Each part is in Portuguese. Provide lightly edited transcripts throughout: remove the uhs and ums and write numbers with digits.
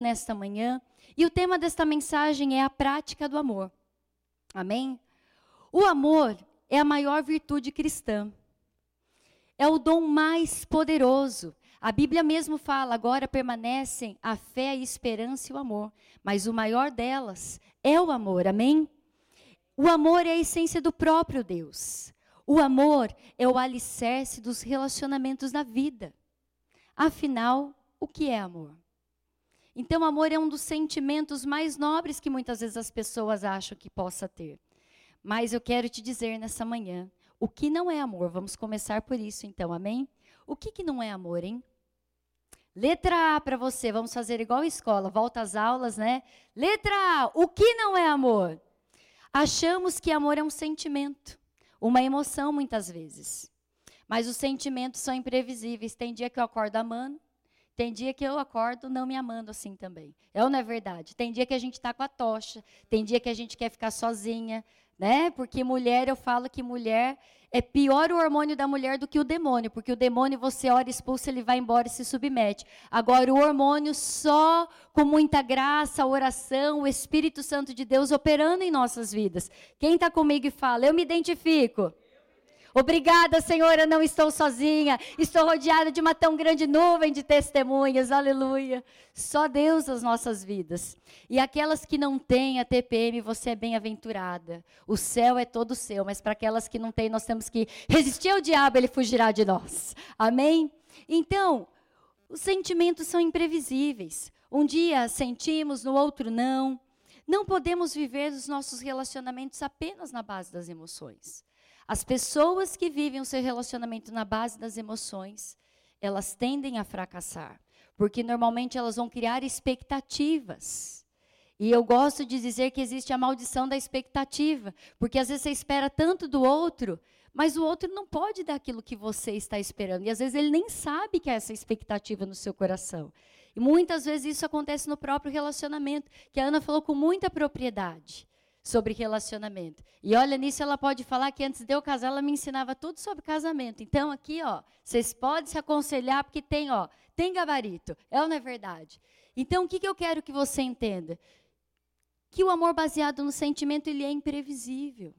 nesta manhã. E o tema desta mensagem é a prática do amor. Amém? O amor é a maior virtude cristã. É o dom mais poderoso. A Bíblia mesmo fala, agora permanecem a fé, a esperança e o amor. Mas o maior delas é o amor, amém? O amor é a essência do próprio Deus. O amor é o alicerce dos relacionamentos da vida. Afinal, o que é amor? Então, amor é um dos sentimentos mais nobres que muitas vezes as pessoas acham que possa ter. Mas eu quero te dizer nessa manhã, o que não é amor? Vamos começar por isso então, amém? O que não é amor, hein? Letra A para você, vamos fazer igual a escola, volta às aulas, né? Letra A, o que não é amor? Achamos que amor é um sentimento. Uma emoção, muitas vezes. Mas os sentimentos são imprevisíveis. Tem dia que eu acordo amando, tem dia que eu acordo não me amando assim também. É ou não é verdade? Tem dia que a gente está com a tocha, tem dia que a gente quer ficar sozinha, né? Porque mulher, eu falo que mulher, é pior o hormônio da mulher do que o demônio, porque o demônio você ora expulsa, ele vai embora e se submete. Agora, o hormônio só com muita graça, a oração, o Espírito Santo de Deus operando em nossas vidas. Quem está comigo e fala, eu me identifico. Obrigada, Senhor, eu não estou sozinha, estou rodeada de uma tão grande nuvem de testemunhas, aleluia. Só Deus nas nossas vidas. E aquelas que não têm a TPM, você é bem-aventurada. O céu é todo seu, mas para aquelas que não têm, nós temos que resistir ao diabo, ele fugirá de nós. Amém? Então, os sentimentos são imprevisíveis. Um dia sentimos, no outro não. Não podemos viver os nossos relacionamentos apenas na base das emoções. As pessoas que vivem o seu relacionamento na base das emoções, elas tendem a fracassar, porque normalmente elas vão criar expectativas. E eu gosto de dizer que existe a maldição da expectativa, porque às vezes você espera tanto do outro, mas o outro não pode dar aquilo que você está esperando. E às vezes ele nem sabe que há essa expectativa no seu coração. E muitas vezes isso acontece no próprio relacionamento, que a Ana falou com muita propriedade sobre relacionamento. E olha, nisso ela pode falar que antes de eu casar, ela me ensinava tudo sobre casamento. Então aqui, ó, vocês podem se aconselhar, porque tem, ó, tem gabarito. É ou não é verdade? Então o que eu quero que você entenda? Que o amor baseado no sentimento, ele é imprevisível.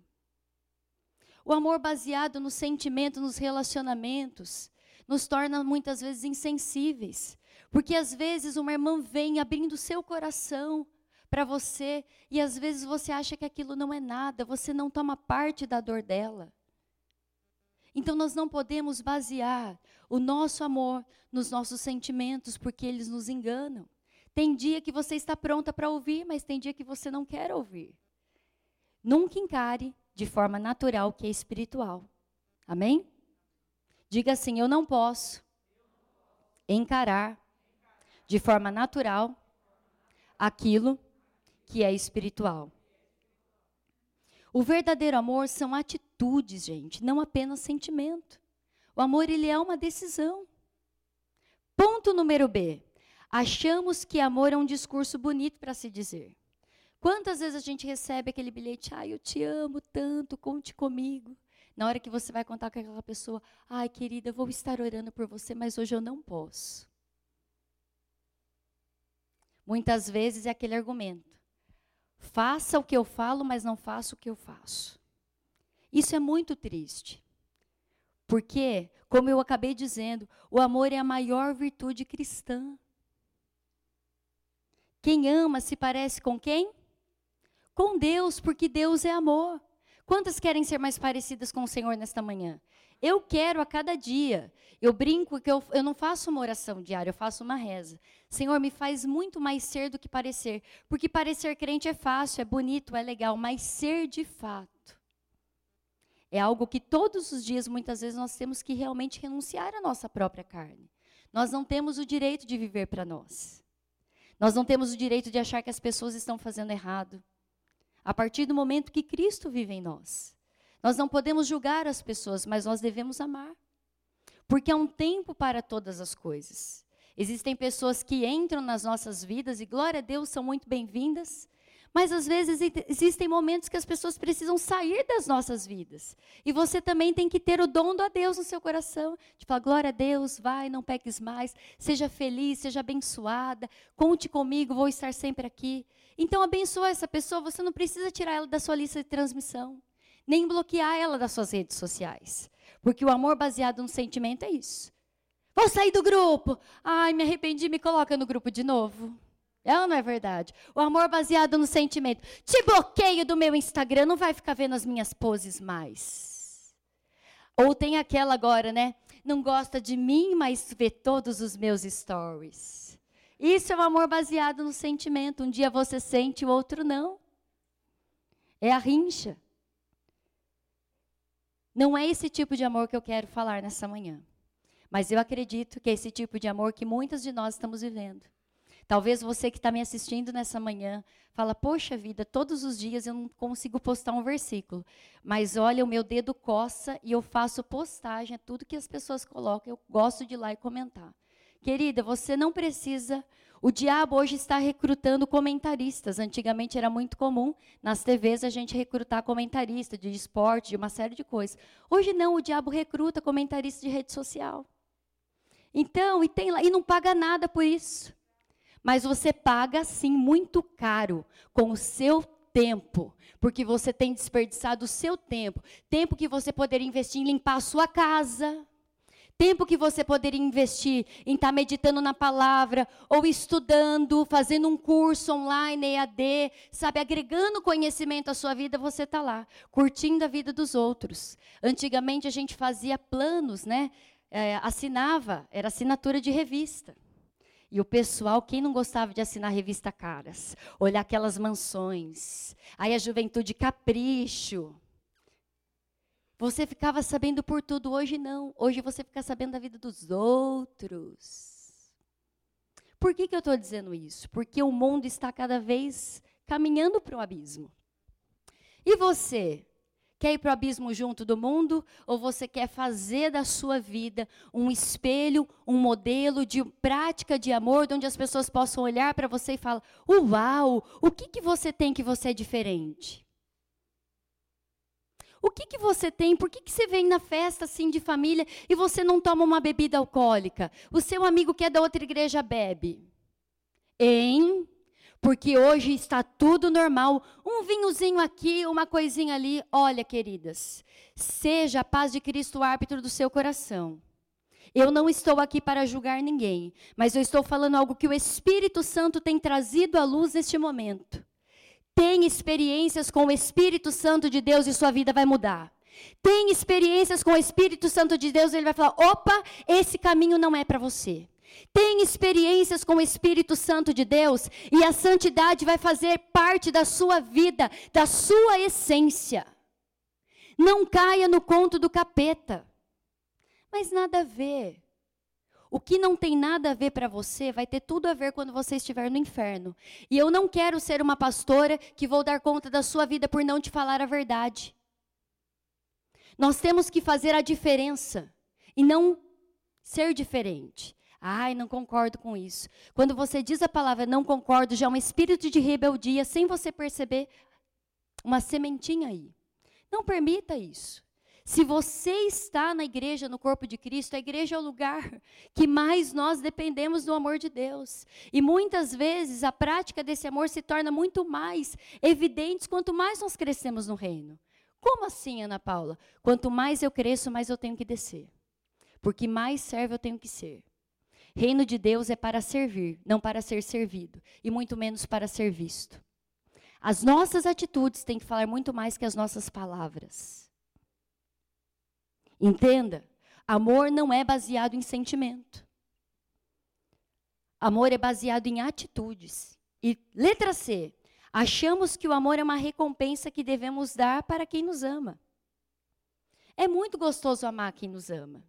O amor baseado no sentimento, nos relacionamentos, nos torna muitas vezes insensíveis. Porque às vezes uma irmã vem abrindo o seu coração para você, e às vezes você acha que aquilo não é nada, você não toma parte da dor dela. Então nós não podemos basear o nosso amor nos nossos sentimentos, porque eles nos enganam. Tem dia que você está pronta para ouvir, mas tem dia que você não quer ouvir. Nunca encare de forma natural o que é espiritual. Amém? Diga assim, eu não posso encarar de forma natural aquilo que é espiritual. O verdadeiro amor são atitudes, gente, não apenas sentimento. O amor, ele é uma decisão. Ponto número B. Achamos que amor é um discurso bonito para se dizer. Quantas vezes a gente recebe aquele bilhete, eu te amo tanto, conte comigo. Na hora que você vai contar com aquela pessoa, querida, eu vou estar orando por você, mas hoje eu não posso. Muitas vezes é aquele argumento. Faça o que eu falo, mas não faça o que eu faço. Isso é muito triste. Porque, como eu acabei dizendo, o amor é a maior virtude cristã. Quem ama se parece com quem? Com Deus, porque Deus é amor. Quantas querem ser mais parecidas com o Senhor nesta manhã? Eu quero a cada dia. Eu brinco que eu não faço uma oração diária, eu faço uma reza. Senhor, me faz muito mais ser do que parecer. Porque parecer crente é fácil, é bonito, é legal. Mas ser de fato é algo que todos os dias, muitas vezes, nós temos que realmente renunciar à nossa própria carne. Nós não temos o direito de viver para nós. Nós não temos o direito de achar que as pessoas estão fazendo errado. A partir do momento que Cristo vive em nós. Nós não podemos julgar as pessoas, mas nós devemos amar. Porque há um tempo para todas as coisas. Existem pessoas que entram nas nossas vidas e, glória a Deus, são muito bem-vindas. Mas às vezes existem momentos que as pessoas precisam sair das nossas vidas. E você também tem que ter o dom a Deus no seu coração. De falar, glória a Deus, vai, não peques mais. Seja feliz, seja abençoada. Conte comigo, vou estar sempre aqui. Então abençoa essa pessoa, você não precisa tirar ela da sua lista de transmissão. Nem bloquear ela das suas redes sociais. Porque o amor baseado no sentimento é isso. Vou sair do grupo. Ai, me arrependi, me coloca no grupo de novo. É ou não é verdade? O amor baseado no sentimento. Te bloqueio do meu Instagram, não vai ficar vendo as minhas poses mais. Ou tem aquela agora, né? Não gosta de mim, mas vê todos os meus stories. Isso é um amor baseado no sentimento. Um dia você sente, o outro não. É a rincha. Não é esse tipo de amor que eu quero falar nessa manhã. Mas eu acredito que é esse tipo de amor que muitas de nós estamos vivendo. Talvez você que está me assistindo nessa manhã, fala, poxa vida, todos os dias eu não consigo postar um versículo. Mas olha, o meu dedo coça e eu faço postagem, é tudo que as pessoas colocam, eu gosto de ir lá e comentar. Querida, você não precisa... O diabo hoje está recrutando comentaristas. Antigamente era muito comum nas TVs a gente recrutar comentarista de esporte, de uma série de coisas. Hoje não, o diabo recruta comentarista de rede social. Então, e tem lá, e não paga nada por isso. Mas você paga, sim, muito caro com o seu tempo, porque você tem desperdiçado o seu tempo. Tempo que você poderia investir em limpar a sua casa. Tempo que você poderia investir em estar meditando na palavra, ou estudando, fazendo um curso online, EAD, sabe, agregando conhecimento à sua vida, você está lá, curtindo a vida dos outros. Antigamente a gente fazia planos, né? Assinava, era assinatura de revista. E o pessoal, quem não gostava de assinar revista Caras? Olhar aquelas mansões, aí a juventude capricho. Você ficava sabendo por tudo, hoje não. Hoje você fica sabendo da vida dos outros. Por que eu estou dizendo isso? Porque o mundo está cada vez caminhando para o abismo. E você? Quer ir para o abismo junto do mundo? Ou você quer fazer da sua vida um espelho, um modelo de prática de amor, onde as pessoas possam olhar para você e falar, uau, o que você tem que você é diferente? O que você tem? Por que você vem na festa assim de família e você não toma uma bebida alcoólica? O seu amigo que é da outra igreja bebe. Hein? Porque hoje está tudo normal. Um vinhozinho aqui, uma coisinha ali. Olha, queridas, seja a paz de Cristo o árbitro do seu coração. Eu não estou aqui para julgar ninguém, mas eu estou falando algo que o Espírito Santo tem trazido à luz neste momento. Tem experiências com o Espírito Santo de Deus e sua vida vai mudar. Tem experiências com o Espírito Santo de Deus e ele vai falar, opa, esse caminho não é para você. Tem experiências com o Espírito Santo de Deus e a santidade vai fazer parte da sua vida, da sua essência. Não caia no conto do capeta. Mas nada a ver. O que não tem nada a ver para você, vai ter tudo a ver quando você estiver no inferno. E eu não quero ser uma pastora que vou dar conta da sua vida por não te falar a verdade. Nós temos que fazer a diferença e não ser diferente. Ai, não concordo com isso. Quando você diz a palavra não concordo, já é um espírito de rebeldia, sem você perceber uma sementinha aí. Não permita isso. Se você está na igreja, no corpo de Cristo, a igreja é o lugar que mais nós dependemos do amor de Deus. E muitas vezes a prática desse amor se torna muito mais evidente quanto mais nós crescemos no reino. Como assim, Ana Paula? Quanto mais eu cresço, mais eu tenho que descer. Porque mais servo eu tenho que ser. Reino de Deus é para servir, não para ser servido. E muito menos para ser visto. As nossas atitudes têm que falar muito mais que as nossas palavras. Entenda, amor não é baseado em sentimento. Amor é baseado em atitudes. E letra C, achamos que o amor é uma recompensa que devemos dar para quem nos ama. É muito gostoso amar quem nos ama.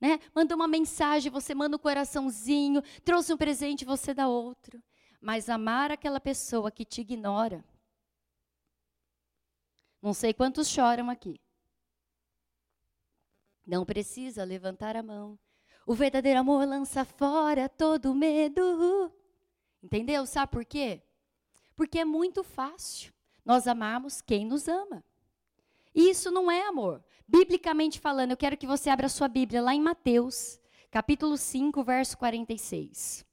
Né? Manda uma mensagem, você manda um coraçãozinho, trouxe um presente, você dá outro. Mas amar aquela pessoa que te ignora, não sei quantos choram aqui. Não precisa levantar a mão. O verdadeiro amor lança fora todo medo. Entendeu? Sabe por quê? Porque é muito fácil nós amarmos quem nos ama. E isso não é amor. Biblicamente falando, eu quero que você abra a sua Bíblia lá em Mateus, capítulo 5, verso 46.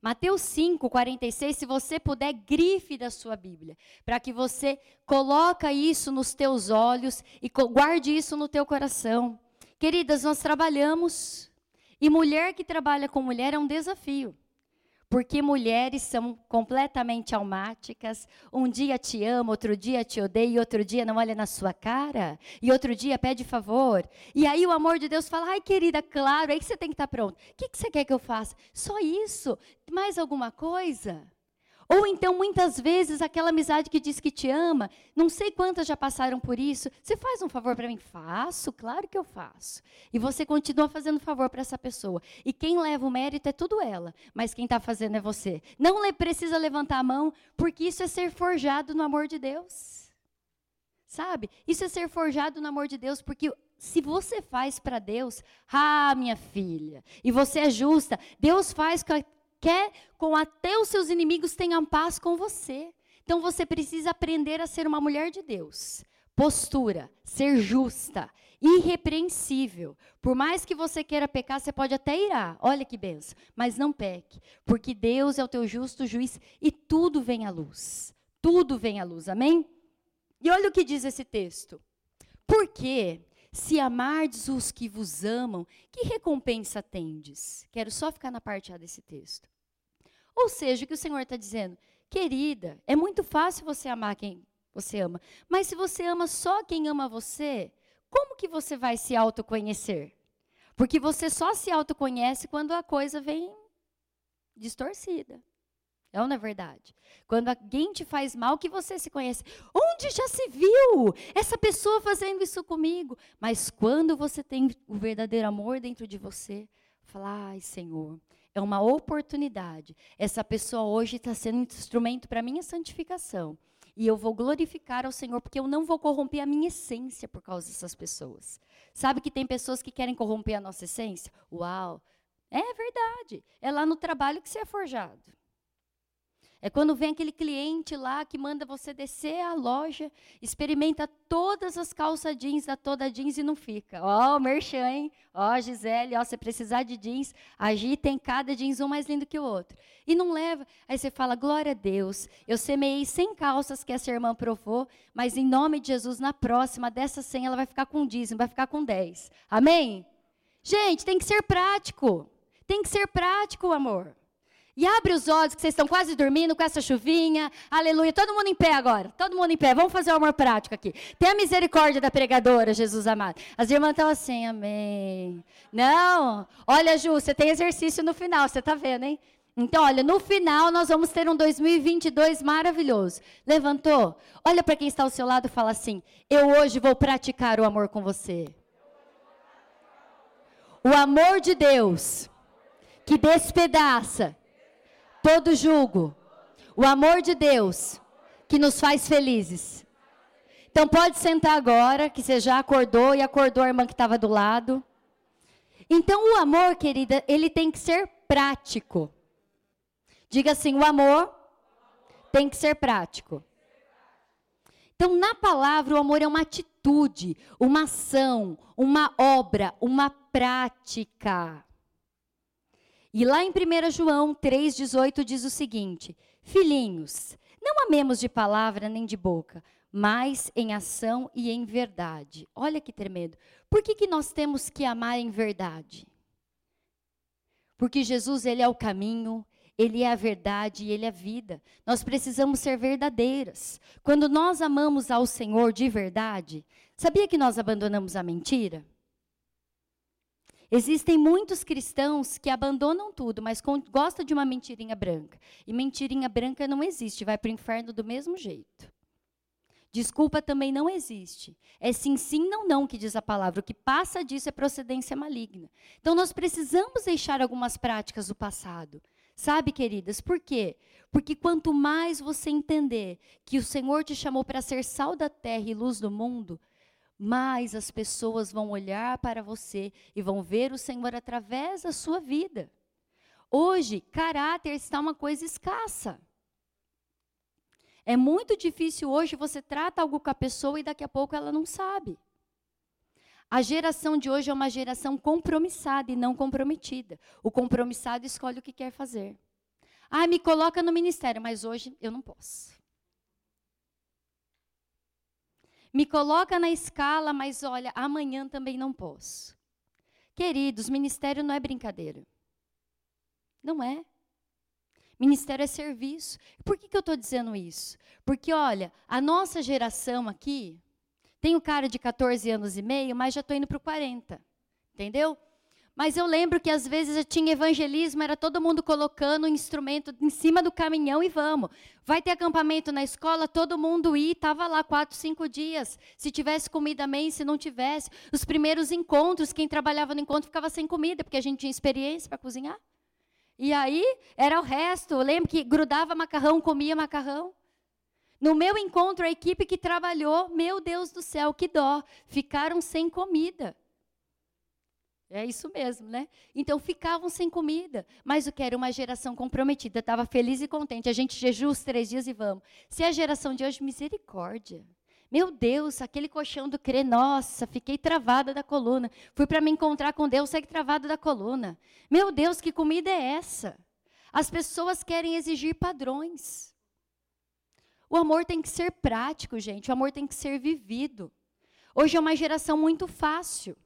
Mateus 5, 46, se você puder, grife da sua Bíblia, para que você coloca isso nos teus olhos e guarde isso no teu coração. Queridas, nós trabalhamos, e mulher que trabalha com mulher é um desafio. Porque mulheres são completamente almáticas, um dia te ama, outro dia te odeia, outro dia não olha na sua cara, e outro dia pede favor. E aí o amor de Deus fala, ai querida, claro, aí você tem que estar pronta. O que você quer que eu faça? Só isso? Mais alguma coisa? Ou então, muitas vezes, aquela amizade que diz que te ama, não sei quantas já passaram por isso, você faz um favor para mim? Faço, claro que eu faço. E você continua fazendo favor para essa pessoa. E quem leva o mérito é tudo ela, mas quem está fazendo é você. Não precisa levantar a mão, porque isso é ser forjado no amor de Deus. Sabe? Isso é ser forjado no amor de Deus, porque se você faz para Deus, ah, minha filha, e você é justa, Deus faz com a quer com até os seus inimigos tenham paz com você. Então você precisa aprender a ser uma mulher de Deus. Postura, ser justa, irrepreensível. Por mais que você queira pecar, você pode até irar. Olha que benção, mas não peque, porque Deus é o teu justo juiz e tudo vem à luz. Tudo vem à luz, amém? E olha o que diz esse texto. Porque se amardes os que vos amam, que recompensa tendes? Quero só ficar na parte A desse texto. Ou seja, o que o Senhor está dizendo, querida, é muito fácil você amar quem você ama, mas se você ama só quem ama você, como que você vai se autoconhecer? Porque você só se autoconhece quando a coisa vem distorcida. Não, na verdade. Quando alguém te faz mal, que você se conhece. Onde já se viu essa pessoa fazendo isso comigo? Mas quando você tem o verdadeiro amor dentro de você, fala, ai, Senhor, é uma oportunidade. Essa pessoa hoje está sendo um instrumento para a minha santificação. E eu vou glorificar ao Senhor, porque eu não vou corromper a minha essência por causa dessas pessoas. Sabe que tem pessoas que querem corromper a nossa essência? Uau, é verdade. É lá no trabalho que você é forjado. É quando vem aquele cliente lá que manda você descer à loja, experimenta todas as calças jeans da Toda Jeans e não fica. Ó, merchan, hein? Ó, Gisele, ó, se precisar de jeans, Gi tem cada jeans um mais lindo que o outro. E não leva. Aí você fala, glória a Deus, eu semeei 100 calças que essa irmã provou, mas em nome de Jesus, na próxima dessa 100 ela vai ficar com 10, vai ficar com 10. Amém? Gente, tem que ser prático. Tem que ser prático, amor. E abre os olhos, que vocês estão quase dormindo com essa chuvinha. Aleluia. Todo mundo em pé agora. Todo mundo em pé. Vamos fazer o amor prático aqui. Tenha misericórdia da pregadora, Jesus amado. As irmãs estão assim, amém. Não. Olha, Ju, você tem exercício no final. Você está vendo, hein? Então, olha, no final nós vamos ter um 2022 maravilhoso. Levantou? Olha para quem está ao seu lado e fala assim, eu hoje vou praticar o amor com você. O amor de Deus que despedaça todo jugo, o amor de Deus, que nos faz felizes. Então pode sentar agora, que você já acordou, e acordou a irmã que estava do lado. Então o amor, querida, ele tem que ser prático. Diga assim, o amor tem que ser prático. Então na palavra, o amor é uma atitude, uma ação, uma obra, uma prática. E lá em 1 João 3,18 diz o seguinte, filhinhos, não amemos de palavra nem de boca, mas em ação e em verdade. Olha que tremendo. Por que nós temos que amar em verdade? Porque Jesus, ele é o caminho, ele é a verdade e ele é a vida. Nós precisamos ser verdadeiras. Quando nós amamos ao Senhor de verdade, sabia que nós abandonamos a mentira? Existem muitos cristãos que abandonam tudo, mas gostam de uma mentirinha branca. E mentirinha branca não existe, vai para o inferno do mesmo jeito. Desculpa também não existe. É sim, sim, não, não, que diz a palavra. O que passa disso é procedência maligna. Então, nós precisamos deixar algumas práticas do passado. Sabe, queridas, por quê? Porque quanto mais você entender que o Senhor te chamou para ser sal da terra e luz do mundo, mas as pessoas vão olhar para você e vão ver o Senhor através da sua vida. Hoje, caráter está uma coisa escassa. É muito difícil hoje você trata algo com a pessoa e daqui a pouco ela não sabe. A geração de hoje é uma geração compromissada e não comprometida. O compromissado escolhe o que quer fazer. Ah, me coloca no ministério, mas hoje eu não posso. Me coloca na escala, mas olha, amanhã também não posso. Queridos, ministério não é brincadeira. Não é. Ministério é serviço. Por que eu estou dizendo isso? Porque, olha, a nossa geração aqui, tem o cara de 14 anos e meio, mas já estou indo para o 40. Entendeu? Mas eu lembro que às vezes eu tinha evangelismo, era todo mundo colocando o instrumento em cima do caminhão e vamos. Vai ter acampamento na escola, todo mundo ia, estava lá 4, 5 dias. Se tivesse comida, amém, se não tivesse. Os primeiros encontros, quem trabalhava no encontro ficava sem comida, porque a gente tinha experiência para cozinhar. E aí era o resto. Eu lembro que grudava macarrão, comia macarrão. No meu encontro, a equipe que trabalhou, meu Deus do céu, que dó, ficaram sem comida. É isso mesmo, né? Então, ficavam sem comida. Mas o que era uma geração comprometida, estava feliz e contente. A gente jejua os 3 dias e vamos. Se a geração de hoje, misericórdia. Meu Deus, aquele colchão do crê, nossa, fiquei travada da coluna. Fui para me encontrar com Deus, segue travada da coluna. Meu Deus, que comida é essa? As pessoas querem exigir padrões. O amor tem que ser prático, gente. O amor tem que ser vivido. Hoje é uma geração muito fácil.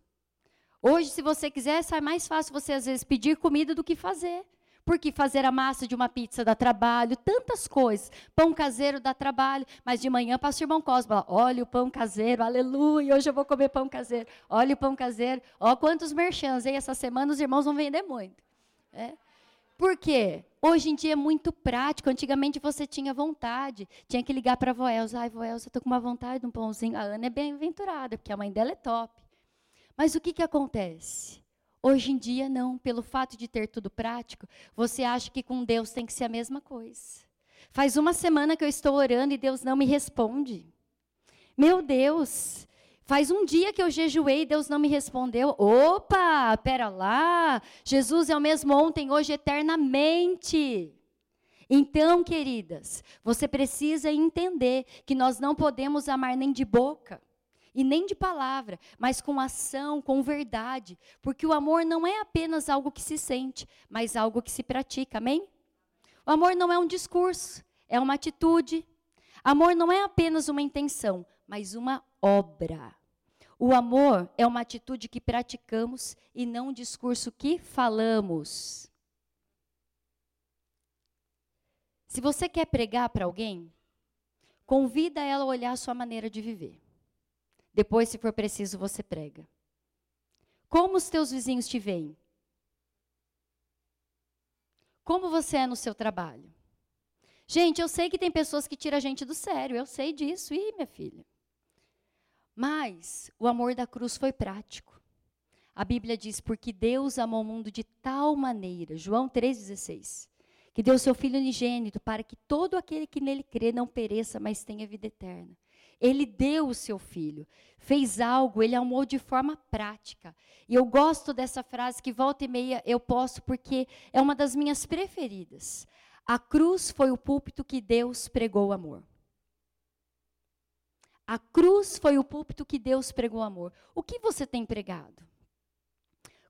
Hoje, se você quiser, sai mais fácil você, às vezes, pedir comida do que fazer. Porque fazer a massa de uma pizza dá trabalho, tantas coisas. Pão caseiro dá trabalho, mas de manhã passa o irmão Cosmo, lá, olha o pão caseiro, aleluia, hoje eu vou comer pão caseiro. Olha o pão caseiro, ó quantos merchans, hein? Essa semana os irmãos vão vender muito. É. Por quê? Hoje em dia é muito prático. Antigamente você tinha vontade. Tinha que ligar para a vó Elza. Ai, vó Elza, eu estou com uma vontade de um pãozinho. A Ana é bem-aventurada, porque a mãe dela é top. Mas o que acontece? Hoje em dia, não. Pelo fato de ter tudo prático, você acha que com Deus tem que ser a mesma coisa. Faz uma semana que eu estou orando e Deus não me responde. Meu Deus, faz um dia que eu jejuei e Deus não me respondeu. Opa, pera lá. Jesus é o mesmo ontem, hoje, eternamente. Então, queridas, você precisa entender que nós não podemos amar nem de boca. E nem de palavra, mas com ação, com verdade. Porque o amor não é apenas algo que se sente, mas algo que se pratica, amém? O amor não é um discurso, é uma atitude. Amor não é apenas uma intenção, mas uma obra. O amor é uma atitude que praticamos e não um discurso que falamos. Se você quer pregar para alguém, convida ela a olhar a sua maneira de viver. Depois, se for preciso, você prega. Como os teus vizinhos te veem? Como você é no seu trabalho? Gente, eu sei que tem pessoas que tiram a gente do sério. Eu sei disso. Ih, minha filha. Mas o amor da cruz foi prático. A Bíblia diz, porque Deus amou o mundo de tal maneira. João 3,16. Que deu seu Filho unigênito para que todo aquele que nele crê não pereça, mas tenha vida eterna. Ele deu o seu filho, fez algo, ele amou de forma prática. E eu gosto dessa frase que volta e meia eu posso, porque é uma das minhas preferidas. A cruz foi o púlpito que Deus pregou o amor. A cruz foi o púlpito que Deus pregou o amor. O que você tem pregado?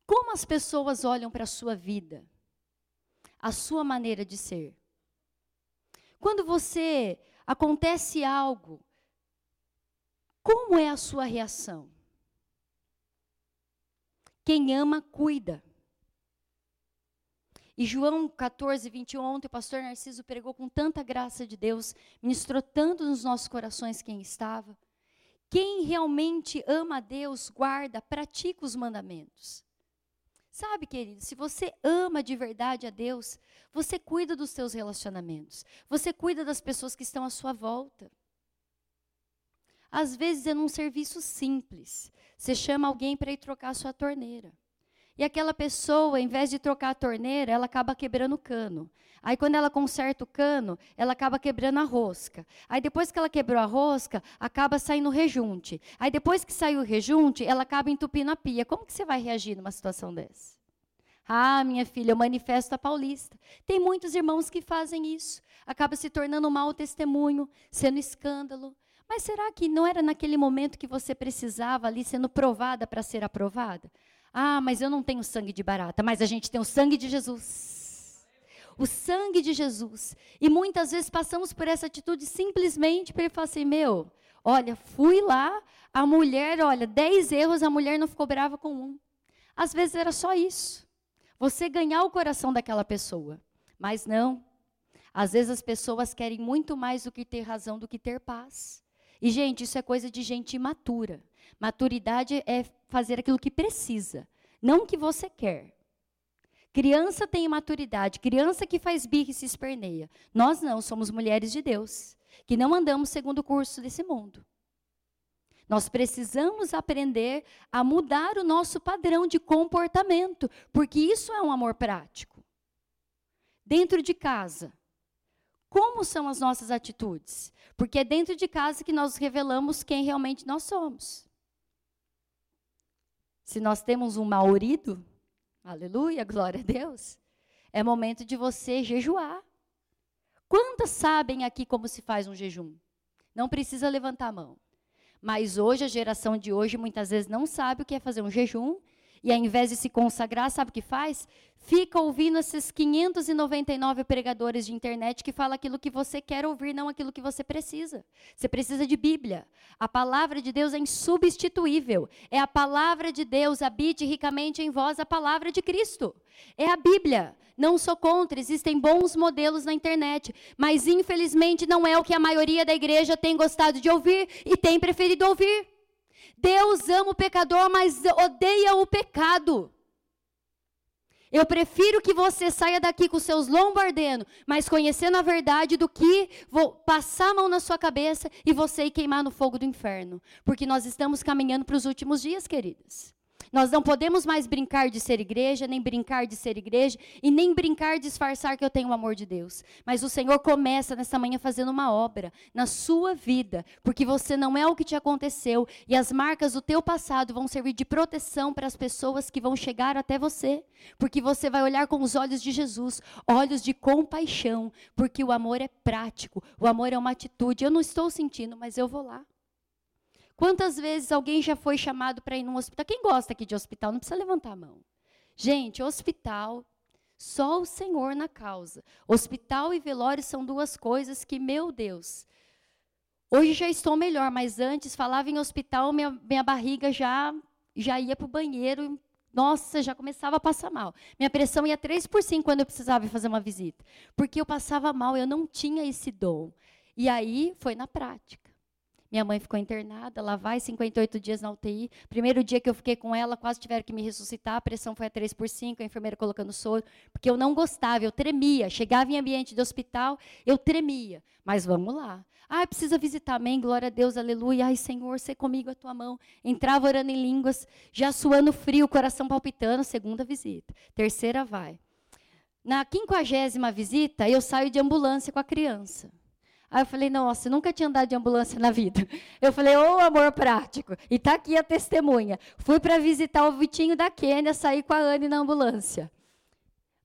Como as pessoas olham para a sua vida? A sua maneira de ser? Quando você acontece algo, como é a sua reação? Quem ama, cuida. E João 14, 21, ontem o pastor Narciso pregou com tanta graça de Deus, ministrou tanto nos nossos corações quem estava. Quem realmente ama a Deus, guarda, pratica os mandamentos. Sabe, querido, se você ama de verdade a Deus, você cuida dos seus relacionamentos. Você cuida das pessoas que estão à sua volta. Às vezes é num serviço simples. Você chama alguém para ir trocar a sua torneira. E aquela pessoa, em vez de trocar a torneira, ela acaba quebrando o cano. Aí quando ela conserta o cano, ela acaba quebrando a rosca. Aí depois que ela quebrou a rosca, acaba saindo o rejunte. Aí depois que saiu o rejunte, ela acaba entupindo a pia. Como que você vai reagir numa situação dessa? Ah, minha filha, eu manifesto a paulista. Tem muitos irmãos que fazem isso. Acaba se tornando um mau testemunho, sendo escândalo. Mas será que não era naquele momento que você precisava ali sendo provada para ser aprovada? Ah, mas eu não tenho sangue de barata, mas a gente tem o sangue de Jesus. O sangue de Jesus. E muitas vezes passamos por essa atitude simplesmente para ele falar assim, meu, olha, fui lá, a mulher, olha, 10 erros, a mulher não ficou brava com 1. Às vezes era só isso. Você ganhar o coração daquela pessoa. Mas não. Às vezes as pessoas querem muito mais do que ter razão, do que ter paz. E, gente, isso é coisa de gente imatura. Maturidade é fazer aquilo que precisa, não o que você quer. Criança tem imaturidade, criança que faz birra e se esperneia. Nós não, somos mulheres de Deus, que não andamos segundo o curso desse mundo. Nós precisamos aprender a mudar o nosso padrão de comportamento, porque isso é um amor prático. Dentro de casa, como são as nossas atitudes? Porque é dentro de casa que nós revelamos quem realmente nós somos. Se nós temos um marido, aleluia, glória a Deus, é momento de você jejuar. Quantas sabem aqui como se faz um jejum? Não precisa levantar a mão. Mas hoje, a geração de hoje, muitas vezes não sabe o que é fazer um jejum. E ao invés de se consagrar, sabe o que faz? Fica ouvindo esses 599 pregadores de internet que falam aquilo que você quer ouvir, não aquilo que você precisa. Você precisa de Bíblia. A palavra de Deus é insubstituível. É a palavra de Deus, habite ricamente em vós a palavra de Cristo. É a Bíblia. Não sou contra, existem bons modelos na internet, mas infelizmente não é o que a maioria da igreja tem gostado de ouvir e tem preferido ouvir. Deus ama o pecador, mas odeia o pecado. Eu prefiro que você saia daqui com seus lombos ardendo, mas conhecendo a verdade, do que vou passar a mão na sua cabeça e você ir queimar no fogo do inferno. Porque nós estamos caminhando para os últimos dias, queridas. Nós não podemos mais brincar de ser igreja, nem brincar de ser igreja, e nem brincar de disfarçar que eu tenho o amor de Deus. Mas o Senhor começa nessa manhã fazendo uma obra na sua vida, porque você não é o que te aconteceu, e as marcas do teu passado vão servir de proteção para as pessoas que vão chegar até você, porque você vai olhar com os olhos de Jesus, olhos de compaixão, porque o amor é prático, o amor é uma atitude. Eu não estou sentindo, mas eu vou lá. Quantas vezes alguém já foi chamado para ir num hospital? Quem gosta aqui de hospital? Não precisa levantar a mão. Gente, hospital, só o Senhor na causa. Hospital e velório são duas coisas que, meu Deus, hoje já estou melhor, mas antes falava em hospital, minha barriga já ia para o banheiro, nossa, já começava a passar mal. Minha pressão ia 3/5 quando eu precisava fazer uma visita, porque eu passava mal, eu não tinha esse dom. E aí foi na prática. Minha mãe ficou internada, lá vai, 58 dias na UTI. Primeiro dia que eu fiquei com ela, quase tiveram que me ressuscitar, a pressão foi a 3/5, a enfermeira colocando soro, porque eu não gostava, eu tremia. Chegava em ambiente de hospital, eu tremia. Mas vamos lá. Ah, precisa visitar, amém, glória a Deus, aleluia. Ai, Senhor, sê comigo a tua mão. Entrava orando em línguas, já suando frio, coração palpitando, segunda visita. Terceira vai. Na 50ª visita, eu saio de ambulância com a criança. Aí eu falei, nossa, eu nunca tinha andado de ambulância na vida. Eu falei, ô amor prático. E está aqui a testemunha. Fui para visitar o Vitinho da Quênia, saí com a Anne na ambulância.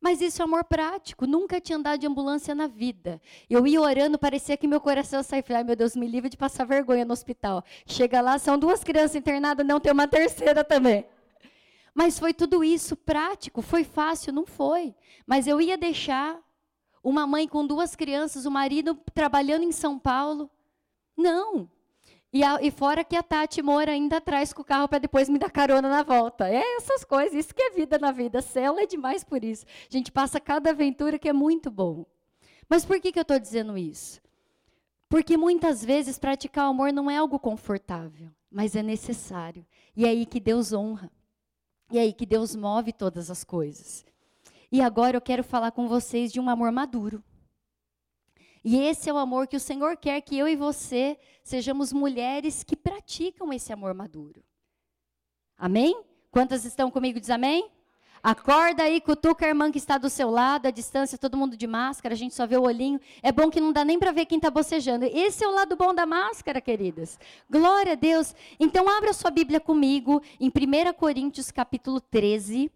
Mas isso é amor prático. Nunca tinha andado de ambulância na vida. Eu ia orando, parecia que meu coração saía. Falei, ai meu Deus, me livre de passar vergonha no hospital. Chega lá, são 2 crianças internadas, não tem uma terceira também. Mas foi tudo isso prático. Foi fácil? Não foi. Mas eu ia deixar uma mãe com 2 crianças, o marido trabalhando em São Paulo? Não. E fora que a Tati Moura ainda atrás com o carro para depois me dar carona na volta. É essas coisas, isso que é vida na vida. Célula é demais por isso. A gente passa cada aventura que é muito bom. Mas por que eu estou dizendo isso? Porque muitas vezes praticar o amor não é algo confortável, mas é necessário. E é aí que Deus honra. E é aí que Deus move todas as coisas. E agora eu quero falar com vocês de um amor maduro. E esse é o amor que o Senhor quer que eu e você sejamos mulheres que praticam esse amor maduro. Amém? Quantas estão comigo? Diz amém? Acorda aí, cutuca a irmã que está do seu lado, à distância, todo mundo de máscara, a gente só vê o olhinho. É bom que não dá nem para ver quem está bocejando. Esse é o lado bom da máscara, queridas. Glória a Deus. Então, abra sua Bíblia comigo em 1 Coríntios, capítulo 13.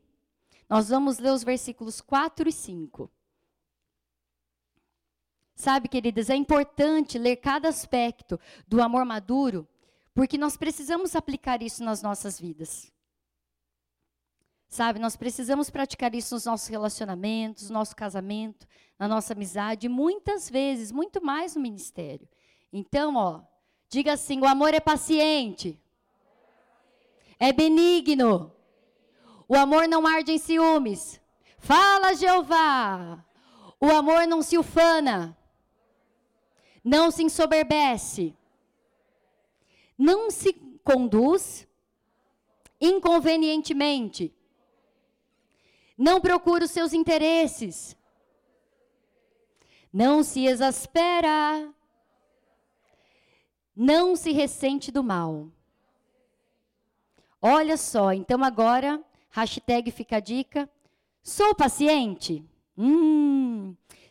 Nós vamos ler os versículos 4 e 5. Sabe, queridas, é importante ler cada aspecto do amor maduro, porque nós precisamos aplicar isso nas nossas vidas. Sabe, nós precisamos praticar isso nos nossos relacionamentos, no nosso casamento, na nossa amizade, muitas vezes, muito mais no ministério. Então, ó, diga assim, o amor é paciente, é benigno, o amor não arde em ciúmes, fala Jeová, o amor não se ufana, não se ensoberbece, não se conduz inconvenientemente, não procura os seus interesses, não se exaspera, não se ressente do mal. Olha só, então agora, hashtag fica a dica, sou paciente?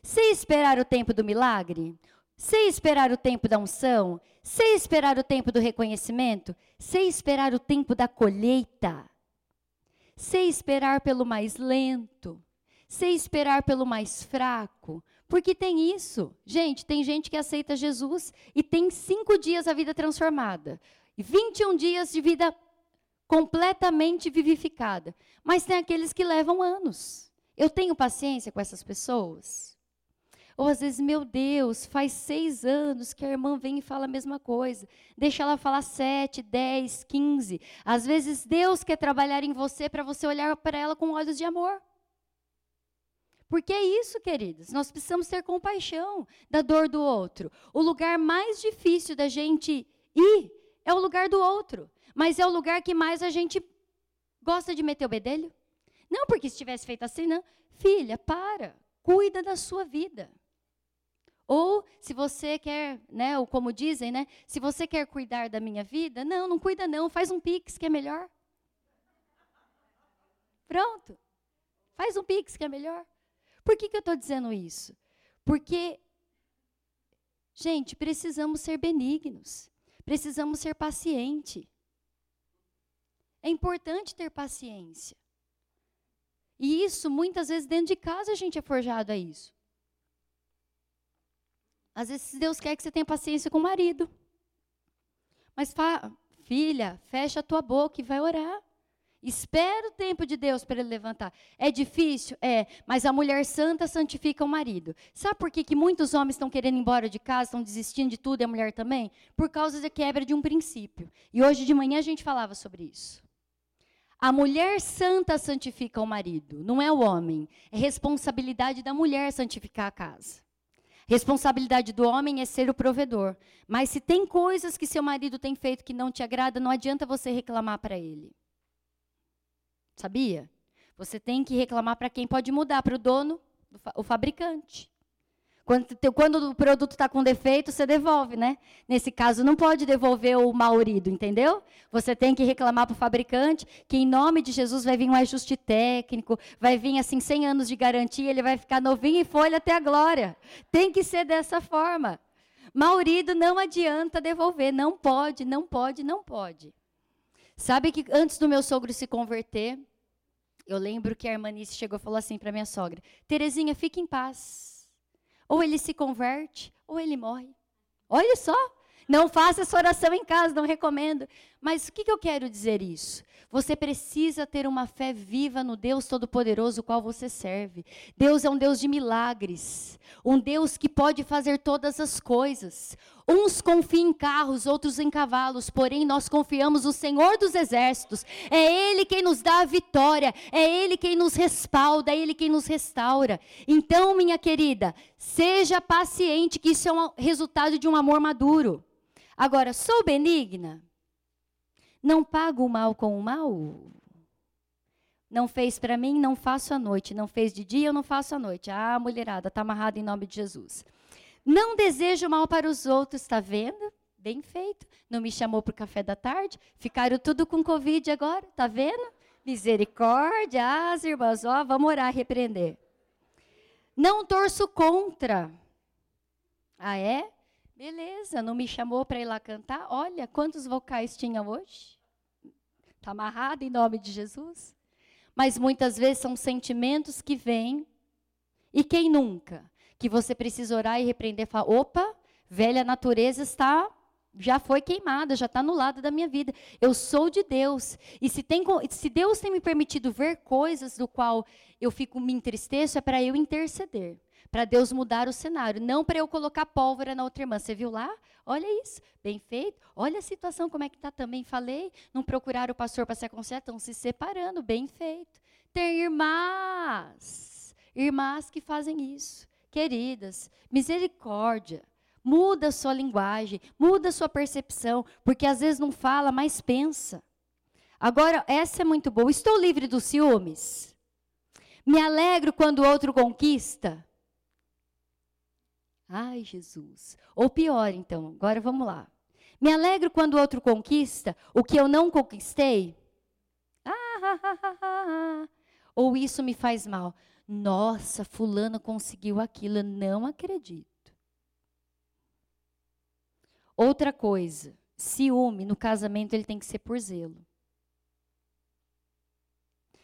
Sei esperar o tempo do milagre? Sei esperar o tempo da unção? Sei esperar o tempo do reconhecimento? Sei esperar o tempo da colheita? Sei esperar pelo mais lento? Sei esperar pelo mais fraco? Porque tem isso. Gente, tem gente que aceita Jesus e tem 5 dias a vida transformada. E 21 dias de vida completamente vivificada. Mas tem aqueles que levam anos. Eu tenho paciência com essas pessoas? Ou às vezes, meu Deus, faz 6 anos que a irmã vem e fala a mesma coisa. Deixa ela falar 7, 10, 15. Às vezes, Deus quer trabalhar em você para você olhar para ela com olhos de amor. Porque é isso, queridos. Nós precisamos ter compaixão da dor do outro. O lugar mais difícil da gente ir é o lugar do outro. Mas é o lugar que mais a gente gosta de meter o bedelho. Não porque se tivesse feito assim, não. Filha, para. Cuida da sua vida. Ou, se você quer, né, ou como dizem, né, se você quer cuidar da minha vida, não, não cuida não, faz um pix que é melhor. Pronto. Faz um pix que é melhor. Por que eu estou dizendo isso? Porque, gente, precisamos ser benignos. Precisamos ser pacientes. É importante ter paciência. E isso, muitas vezes, dentro de casa a gente é forjado a isso. Às vezes, Deus quer que você tenha paciência com o marido. Mas, filha, fecha a tua boca e vai orar. Espera o tempo de Deus para ele levantar. É difícil? É. Mas a mulher santa santifica o marido. Sabe por que muitos homens estão querendo ir embora de casa, estão desistindo de tudo, e a mulher também? Por causa da quebra de um princípio. E hoje de manhã a gente falava sobre isso. A mulher santa santifica o marido, não é o homem. É responsabilidade da mulher santificar a casa. Responsabilidade do homem é ser o provedor. Mas se tem coisas que seu marido tem feito que não te agrada, não adianta você reclamar para ele. Sabia? Você tem que reclamar para quem pode mudar, para o dono, o fabricante. Quando o produto está com defeito, você devolve, né? Nesse caso, não pode devolver o malurido, entendeu? Você tem que reclamar para o fabricante que, em nome de Jesus, vai vir um ajuste técnico, vai vir, assim, 100 anos de garantia, ele vai ficar novinho em folha até a glória. Tem que ser dessa forma. Malurido não adianta devolver, não pode, não pode, não pode. Sabe que antes do meu sogro se converter, eu lembro que a irmã Nice chegou e falou assim para minha sogra, Terezinha, fique em paz. Ou ele se converte, ou ele morre. Olha só, não faça essa oração em casa, não recomendo. Mas o que eu quero dizer isso? Você precisa ter uma fé viva no Deus Todo-Poderoso, o qual você serve. Deus é um Deus de milagres, um Deus que pode fazer todas as coisas. Uns confiam em carros, outros em cavalos, porém nós confiamos no Senhor dos Exércitos. É Ele quem nos dá a vitória, é Ele quem nos respalda, é Ele quem nos restaura. Então, minha querida, seja paciente, que isso é um resultado de um amor maduro. Agora, sou benigna? Não pago o mal com o mal? Não fez para mim, não faço à noite. Não fez de dia, eu não faço à noite. Ah, mulherada, está amarrada em nome de Jesus. Não desejo mal para os outros, está vendo? Bem feito. Não me chamou para o café da tarde? Ficaram tudo com Covid agora, está vendo? Misericórdia, as irmãs, ó, vamos orar, repreender. Não torço contra. Ah, é? Beleza, não me chamou para ir lá cantar? Olha, quantos vocais tinha hoje? Está amarrado em nome de Jesus. mas muitas vezes são sentimentos que vêm. E quem nunca? Que você precisa orar e repreender, falar, opa, velha natureza está, já foi queimada, já está anulada da minha vida. Eu sou de Deus. E se Deus tem me permitido ver coisas do qual eu fico, me entristeço, é para eu interceder. Para Deus mudar o cenário, não para eu colocar pólvora na outra irmã. Você viu lá? Olha isso, bem feito. Olha a situação, como é que está também, falei. Não procuraram o pastor para se aconselhar, estão se separando, bem feito. Tem irmãs que fazem isso. Queridas, misericórdia. Muda a sua linguagem, muda a sua percepção, porque às vezes não fala, mas pensa. Agora, essa é muito boa. Estou livre dos ciúmes? Me alegro quando o outro conquista? Ai, Jesus. Ou pior, então. Agora vamos lá. Me alegro quando o outro conquista o que eu não conquistei? Ou isso me faz mal? Nossa, fulano conseguiu aquilo. Eu não acredito. Outra coisa. Ciúme no casamento, ele tem que ser por zelo.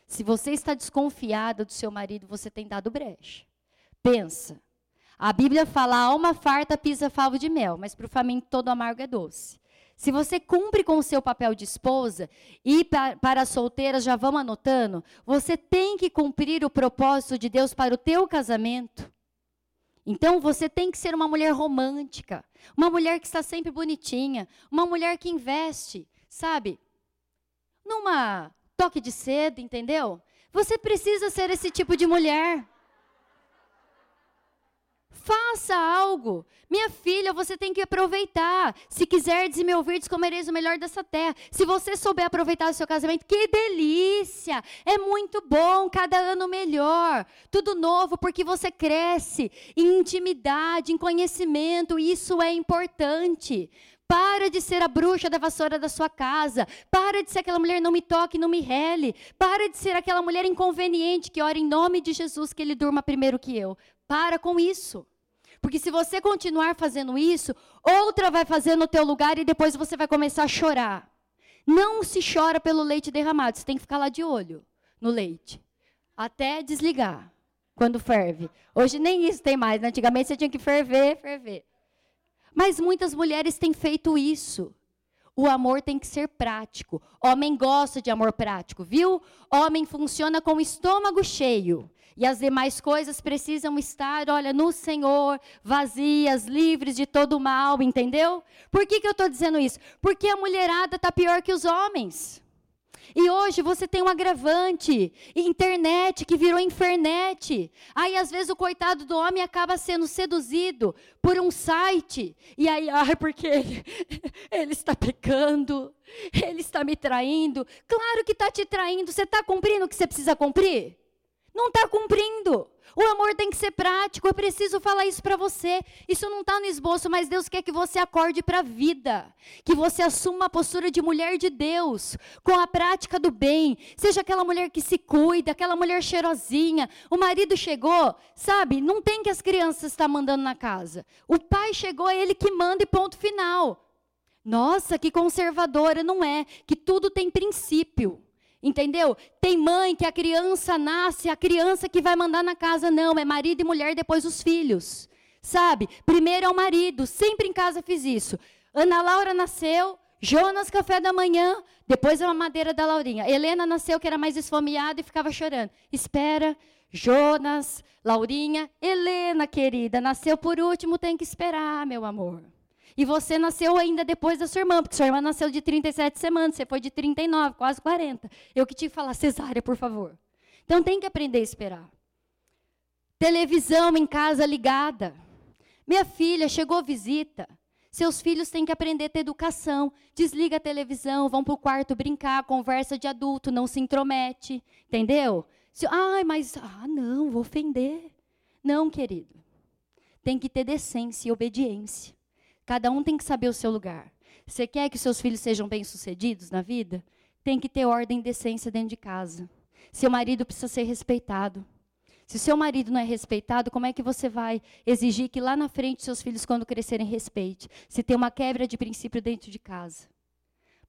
Se você está desconfiada do seu marido, você tem dado brecha. Pensa. A Bíblia fala, a alma farta pisa favo de mel, mas para o faminto todo amargo é doce. Se você cumpre com o seu papel de esposa, e para as solteiras, já vamos anotando, você tem que cumprir o propósito de Deus para o teu casamento. Então, você tem que ser uma mulher romântica, uma mulher que está sempre bonitinha, uma mulher que investe, sabe? Numa toque de seda, entendeu? Você precisa ser esse tipo de mulher. Faça algo. Minha filha, você tem que aproveitar. Se quiserdes e me ouvirdes, comereis o melhor dessa terra. Se você souber aproveitar o seu casamento, que delícia! É muito bom, cada ano melhor. Tudo novo, porque você cresce em intimidade, em conhecimento. Isso é importante. Para de ser a bruxa da vassoura da sua casa. Para de ser aquela mulher não me toque, não me rele. Para de ser aquela mulher inconveniente que ora em nome de Jesus que ele durma primeiro que eu. Para com isso. Porque se você continuar fazendo isso, outra vai fazer no teu lugar e depois você vai começar a chorar. Não se chora pelo leite derramado. Você tem que ficar lá de olho no leite. Até desligar quando ferve. Hoje nem isso tem mais. Né? Antigamente você tinha que ferver. Mas muitas mulheres têm feito isso. O amor tem que ser prático. Homem gosta de amor prático, viu? Homem funciona com o estômago cheio. E as demais coisas precisam estar, olha, no Senhor, vazias, livres de todo mal, entendeu? Por que eu estou dizendo isso? Porque a mulherada está pior que os homens. E hoje você tem um agravante, internet que virou infernete. Aí às vezes o coitado do homem acaba sendo seduzido por um site. E aí, porque ele está pecando, ele está me traindo. Claro que está te traindo, você está cumprindo o que você precisa cumprir? Não está cumprindo. O amor tem que ser prático, eu preciso falar isso para você. Isso não está no esboço, mas Deus quer que você acorde para a vida. Que você assuma a postura de mulher de Deus, com a prática do bem. Seja aquela mulher que se cuida, aquela mulher cheirosinha. O marido chegou, sabe, não tem que as crianças estar mandando na casa. O pai chegou, é ele que manda e ponto final. Nossa, que conservadora, não é? Que tudo tem princípio. Entendeu? Tem mãe que a criança nasce, a criança que vai mandar na casa, não, é marido e mulher, depois os filhos, sabe? Primeiro é o marido, sempre em casa fiz isso. Ana Laura nasceu, Jonas café da manhã, depois é uma madeira da Laurinha. Helena nasceu, que era mais esfomeada e ficava chorando. Espera, Jonas, Laurinha, Helena querida, nasceu por último, tem que esperar, meu amor. E você nasceu ainda depois da sua irmã, porque sua irmã nasceu de 37 semanas, você foi de 39, quase 40. Eu que tinha que falar, cesárea, por favor. Então tem que aprender a esperar. Televisão em casa ligada. Minha filha, chegou visita. Seus filhos têm que aprender a ter educação. Desliga a televisão, vão para o quarto brincar, conversa de adulto, não se intromete. Entendeu? Não, vou ofender. Não, querido. Tem que ter decência e obediência. Cada um tem que saber o seu lugar. Você quer que seus filhos sejam bem-sucedidos na vida? Tem que ter ordem e decência dentro de casa. Seu marido precisa ser respeitado. Se seu marido não é respeitado, como é que você vai exigir que lá na frente seus filhos, quando crescerem, respeite? Se tem uma quebra de princípio dentro de casa.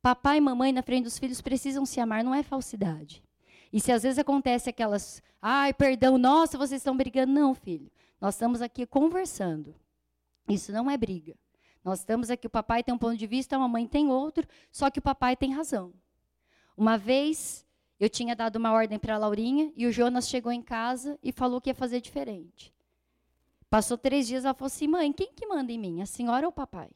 Papai e mamãe na frente dos filhos precisam se amar, não é falsidade. E se às vezes acontece aquelas, ai, perdão, nossa, vocês estão brigando. Não, filho, nós estamos aqui conversando. Isso não é briga. Nós estamos aqui, o papai tem um ponto de vista, a mamãe tem outro, só que o papai tem razão. Uma vez, eu tinha dado uma ordem para a Laurinha, e o Jonas chegou em casa e falou que ia fazer diferente. Passou 3 dias, ela falou assim, mãe, quem que manda em mim, a senhora ou o papai?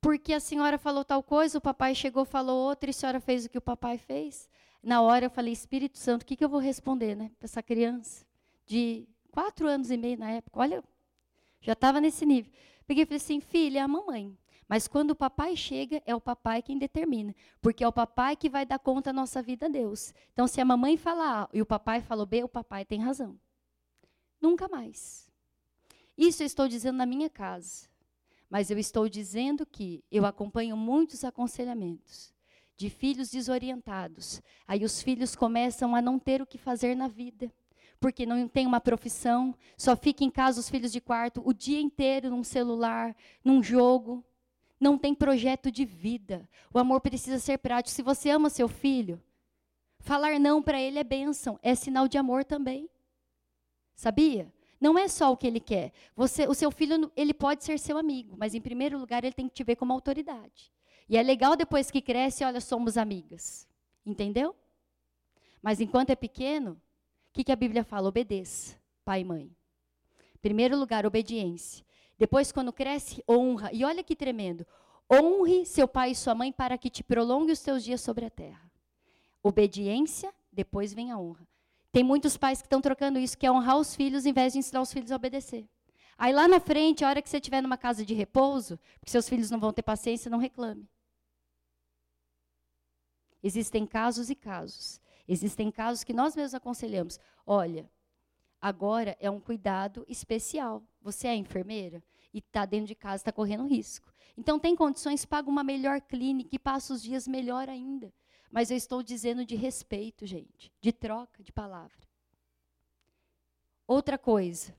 Porque a senhora falou tal coisa, o papai chegou, falou outra, e a senhora fez o que o papai fez. Na hora eu falei, Espírito Santo, o que, que eu vou responder, né, para essa criança? De 4 anos e meio na época, olha, já estava nesse nível. Peguei e falei assim, filha, é a mamãe. Mas quando o papai chega, é o papai quem determina. Porque é o papai que vai dar conta da nossa vida a Deus. Então, se a mamãe fala A e o papai falou B, o papai tem razão. Nunca mais. Isso eu estou dizendo na minha casa. Mas eu estou dizendo que eu acompanho muitos aconselhamentos de filhos desorientados. Aí os filhos começam a não ter o que fazer na vida. Porque não tem uma profissão, só fica em casa os filhos de quarto o dia inteiro num celular, num jogo. Não tem projeto de vida. O amor precisa ser prático. Se você ama seu filho, falar não para ele é bênção, é sinal de amor também. Sabia? Não é só o que ele quer. Você, o seu filho, ele pode ser seu amigo, mas em primeiro lugar ele tem que te ver como autoridade. E é legal depois que cresce, olha, somos amigas. Entendeu? Mas enquanto é pequeno, o que a Bíblia fala? Obedeça, pai e mãe. Em primeiro lugar, obediência. Depois, quando cresce, honra. E olha que tremendo. Honre seu pai e sua mãe para que te prolongue os teus dias sobre a terra. Obediência, depois vem a honra. Tem muitos pais que estão trocando isso, que é honrar os filhos, em vez de ensinar os filhos a obedecer. Aí lá na frente, a hora que você estiver numa casa de repouso, porque seus filhos não vão ter paciência, não reclame. Existem casos e casos. Existem casos que nós mesmos aconselhamos. Olha, agora é um cuidado especial. Você é enfermeira e está dentro de casa, está correndo risco. Então, tem condições, paga uma melhor clínica e passa os dias melhor ainda. Mas eu estou dizendo de respeito, gente, de troca de palavra. Outra coisa.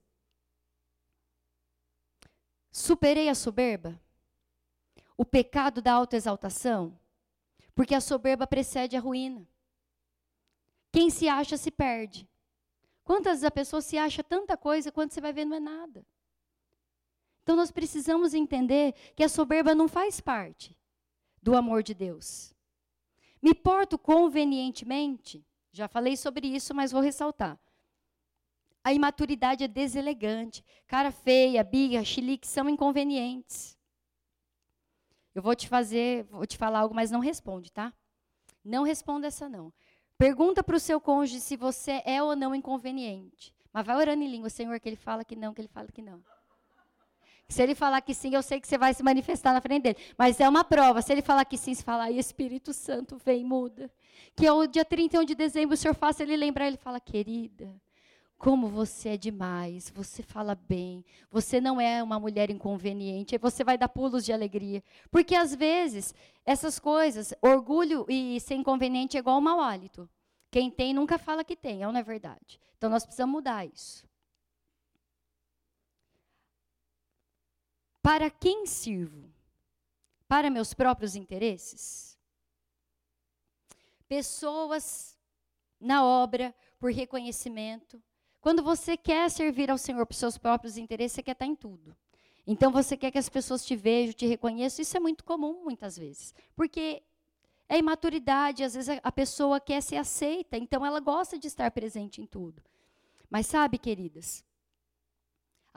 Superei a soberba? O pecado da autoexaltação? Porque a soberba precede a ruína. Quem se acha, se perde. Quantas vezes a pessoa se acha tanta coisa, quando você vai ver, não é nada. Então, nós precisamos entender que a soberba não faz parte do amor de Deus. Me porto convenientemente, já falei sobre isso, mas vou ressaltar. A imaturidade é deselegante. Cara feia, birra, chilique são inconvenientes. Eu vou te falar algo, mas não responde, tá? Não responda essa não. Pergunta para o seu cônjuge se você é ou não inconveniente. Mas vai orando em língua, Senhor, que ele fala que não, que ele fala que não. Se ele falar que sim, eu sei que você vai se manifestar na frente dele. Mas é uma prova. Se ele falar que sim, você fala, ai, Espírito Santo, vem, muda. Que é o dia 31 de dezembro, o Senhor faça ele lembrar, ele fala, querida, como você é demais, você fala bem, você não é uma mulher inconveniente, você vai dar pulos de alegria. Porque, às vezes, essas coisas, orgulho e ser inconveniente é igual ao mau hálito. Quem tem nunca fala que tem, não é verdade. Então, nós precisamos mudar isso. Para quem sirvo? Para meus próprios interesses? Pessoas na obra, por reconhecimento. Quando você quer servir ao Senhor para os seus próprios interesses, você quer estar em tudo. Então, você quer que as pessoas te vejam, te reconheçam. Isso é muito comum, muitas vezes. Porque é imaturidade. Às vezes, a pessoa quer ser aceita. Então, ela gosta de estar presente em tudo. Mas sabe, queridas,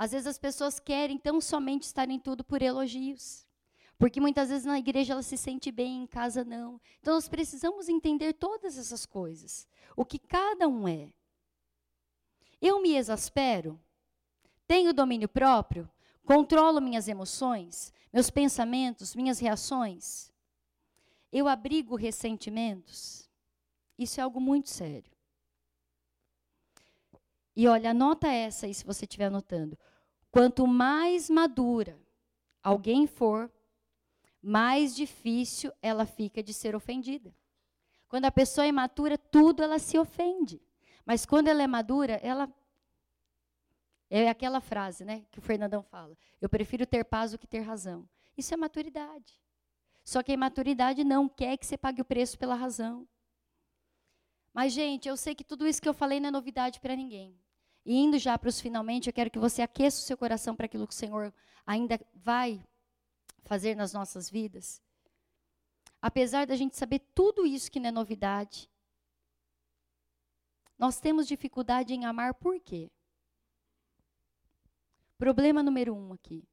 às vezes as pessoas querem tão somente estar em tudo por elogios. Porque muitas vezes na igreja ela se sente bem, em casa não. Então, nós precisamos entender todas essas coisas. O que cada um é. Eu me exaspero? Tenho domínio próprio? Controlo minhas emoções, meus pensamentos, minhas reações? Eu abrigo ressentimentos? Isso é algo muito sério. E olha, anota essa aí se você estiver anotando. Quanto mais madura alguém for, mais difícil ela fica de ser ofendida. Quando a pessoa é imatura, tudo ela se ofende. Mas quando ela é madura, ela... É aquela frase, né, que o Fernandão fala. Eu prefiro ter paz do que ter razão. Isso é maturidade. Só que a imaturidade não quer que você pague o preço pela razão. Mas, gente, eu sei que tudo isso que eu falei não é novidade para ninguém. E indo já para os finalmente, eu quero que você aqueça o seu coração para aquilo que o Senhor ainda vai fazer nas nossas vidas. Apesar da gente saber tudo isso que não é novidade, nós temos dificuldade em amar por quê? Problema número 1 aqui.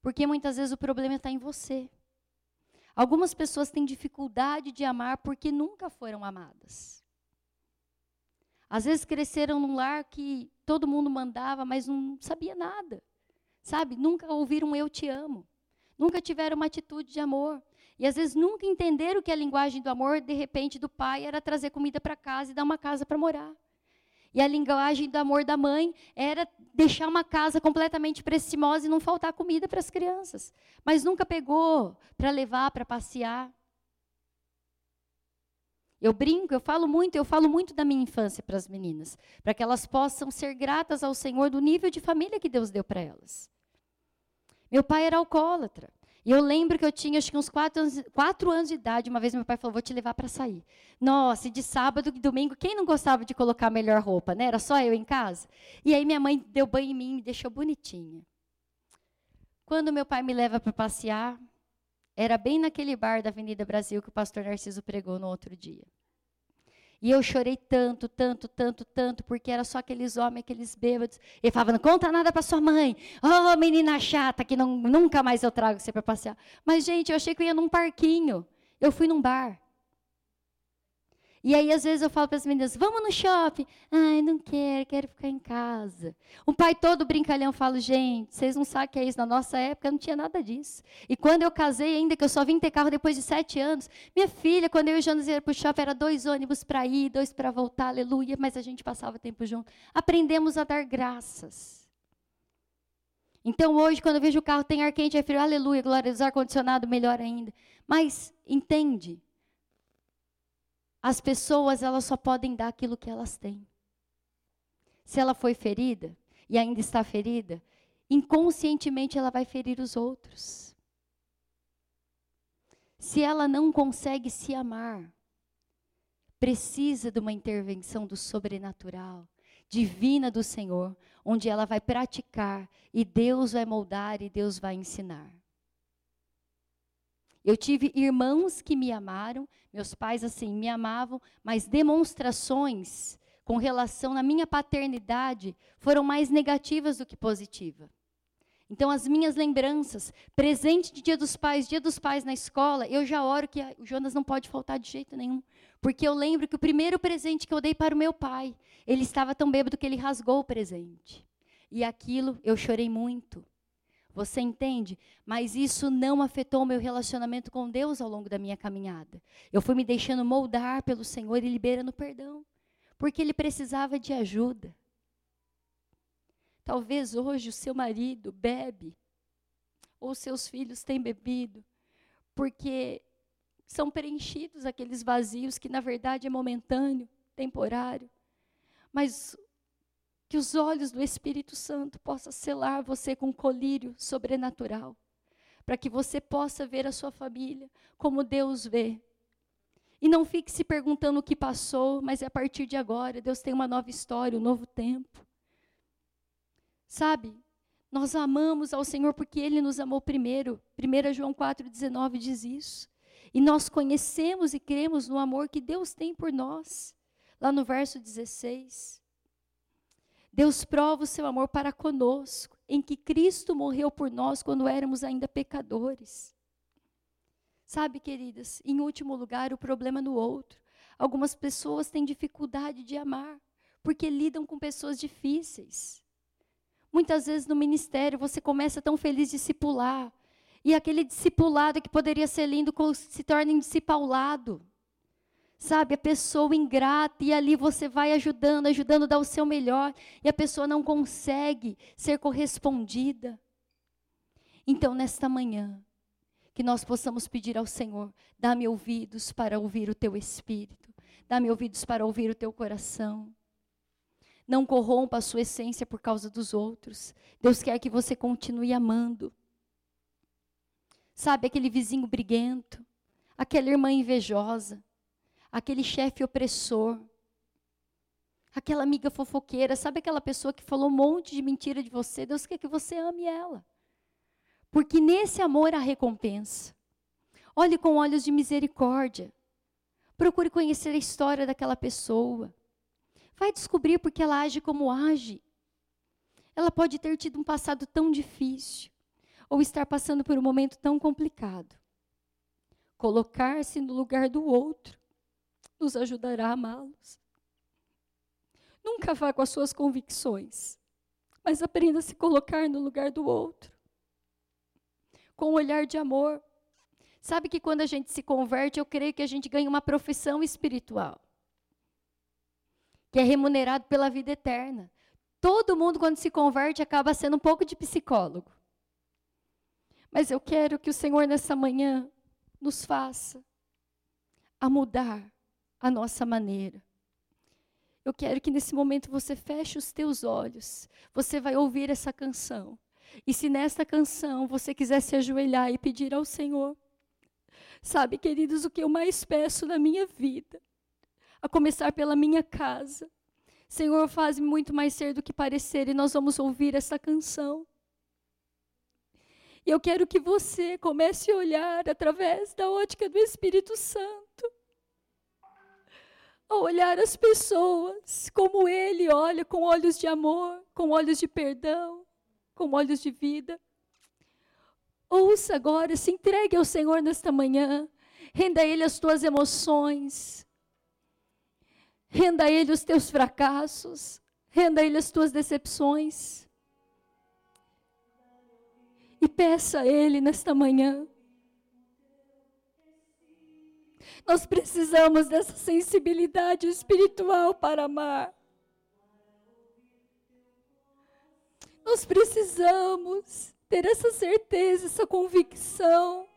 Porque muitas vezes o problema está em você. Algumas pessoas têm dificuldade de amar porque nunca foram amadas. Às vezes cresceram num lar que todo mundo mandava, mas não sabia nada. Sabe? Nunca ouviram eu te amo. Nunca tiveram uma atitude de amor. E às vezes nunca entenderam que a linguagem do amor, de repente, do pai era trazer comida para casa e dar uma casa para morar. E a linguagem do amor da mãe era deixar uma casa completamente preciosa e não faltar comida para as crianças. Mas nunca pegou para levar, para passear. Eu brinco, eu falo muito da minha infância para as meninas, para que elas possam ser gratas ao Senhor do nível de família que Deus deu para elas. Meu pai era alcoólatra. E eu lembro que eu tinha, acho que uns 4 anos de idade, uma vez meu pai falou, vou te levar para sair. Nossa, e de sábado e domingo, quem não gostava de colocar a melhor roupa, né? Era só eu em casa. E aí minha mãe deu banho em mim e me deixou bonitinha. Quando meu pai me leva para passear, era bem naquele bar da Avenida Brasil que o pastor Narciso pregou no outro dia. E eu chorei tanto, porque era só aqueles homens, aqueles bêbados. Ele falava, não conta nada para sua mãe. Oh, menina chata, que nunca mais eu trago você para passear. Mas, gente, eu achei que eu ia num parquinho. Eu fui num bar. E aí, às vezes, eu falo para as meninas, vamos no shopping. Ai, não quero, quero ficar em casa. O pai todo brincalhão fala, gente, vocês não sabem o que é isso. Na nossa época, não tinha nada disso. E quando eu casei ainda, que eu só vim ter carro depois de 7 anos, minha filha, quando eu e o Jonas ia para o shopping, era 2 ônibus para ir, 2 para voltar, aleluia, mas a gente passava tempo junto. Aprendemos a dar graças. Então, hoje, quando eu vejo o carro, tem ar quente, é frio, aleluia, glória a Deus, ar-condicionado, melhor ainda. Mas, entende, as pessoas, elas só podem dar aquilo que elas têm. Se ela foi ferida, e ainda está ferida, inconscientemente ela vai ferir os outros. Se ela não consegue se amar, precisa de uma intervenção do sobrenatural, divina do Senhor, onde ela vai praticar, e Deus vai moldar, e Deus vai ensinar. Eu tive irmãos que me amaram, meus pais assim me amavam, mas demonstrações com relação à minha paternidade foram mais negativas do que positivas. Então as minhas lembranças, presente de Dia dos Pais na escola, eu já oro que o Jonas não pode faltar de jeito nenhum, porque eu lembro que o primeiro presente que eu dei para o meu pai, ele estava tão bêbado que ele rasgou o presente. E aquilo eu chorei muito. Você entende? Mas isso não afetou o meu relacionamento com Deus ao longo da minha caminhada. Eu fui me deixando moldar pelo Senhor e liberando perdão, porque ele precisava de ajuda. Talvez hoje o seu marido bebe, ou seus filhos têm bebido, porque são preenchidos aqueles vazios que na verdade é momentâneo, temporário, mas que os olhos do Espírito Santo possam selar você com um colírio sobrenatural, para que você possa ver a sua família como Deus vê. E não fique se perguntando o que passou, mas a partir de agora, Deus tem uma nova história, um novo tempo. Sabe, nós amamos ao Senhor porque Ele nos amou primeiro. 1 João 4,19 diz isso. E nós conhecemos e cremos no amor que Deus tem por nós. Lá no verso 16... Deus prova o seu amor para conosco, em que Cristo morreu por nós quando éramos ainda pecadores. Sabe, queridas, em último lugar, o problema no outro. Algumas pessoas têm dificuldade de amar, porque lidam com pessoas difíceis. Muitas vezes no ministério você começa tão feliz de discipular, e aquele discipulado que poderia ser lindo se torna indiscipulado. Sabe, a pessoa ingrata, e ali você vai ajudando, dá o seu melhor, e a pessoa não consegue ser correspondida. Então, nesta manhã, que nós possamos pedir ao Senhor, dá-me ouvidos para ouvir o teu espírito, dá-me ouvidos para ouvir o teu coração. Não corrompa a sua essência por causa dos outros. Deus quer que você continue amando. Sabe, aquele vizinho briguento, aquela irmã invejosa, aquele chefe opressor, aquela amiga fofoqueira, sabe aquela pessoa que falou um monte de mentira de você? Deus quer que você ame ela. Porque nesse amor há recompensa. Olhe com olhos de misericórdia. Procure conhecer a história daquela pessoa. Vai descobrir porque ela age como age. Ela pode ter tido um passado tão difícil, ou estar passando por um momento tão complicado. Colocar-se no lugar do outro nos ajudará a amá-los. Nunca vá com as suas convicções, mas aprenda a se colocar no lugar do outro. Com um olhar de amor. Sabe que quando a gente se converte, eu creio que a gente ganha uma profissão espiritual, que é remunerado pela vida eterna. Todo mundo, quando se converte, acaba sendo um pouco de psicólogo. Mas eu quero que o Senhor, nessa manhã, nos faça a mudar a nossa maneira. Eu quero que, nesse momento, você feche os teus olhos. Você vai ouvir essa canção. E se nesta canção você quiser se ajoelhar e pedir ao Senhor, sabe, queridos, o que eu mais peço na minha vida, a começar pela minha casa. Senhor, faz-me muito mais ser do que parecer, e nós vamos ouvir essa canção. E eu quero que você comece a olhar através da ótica do Espírito Santo, a olhar as pessoas como Ele olha, com olhos de amor, com olhos de perdão, com olhos de vida. Ouça agora, se entregue ao Senhor nesta manhã, renda a Ele as tuas emoções, renda a Ele os teus fracassos, renda a Ele as tuas decepções. E peça a Ele nesta manhã. Nós precisamos dessa sensibilidade espiritual para amar. Nós precisamos ter essa certeza, essa convicção.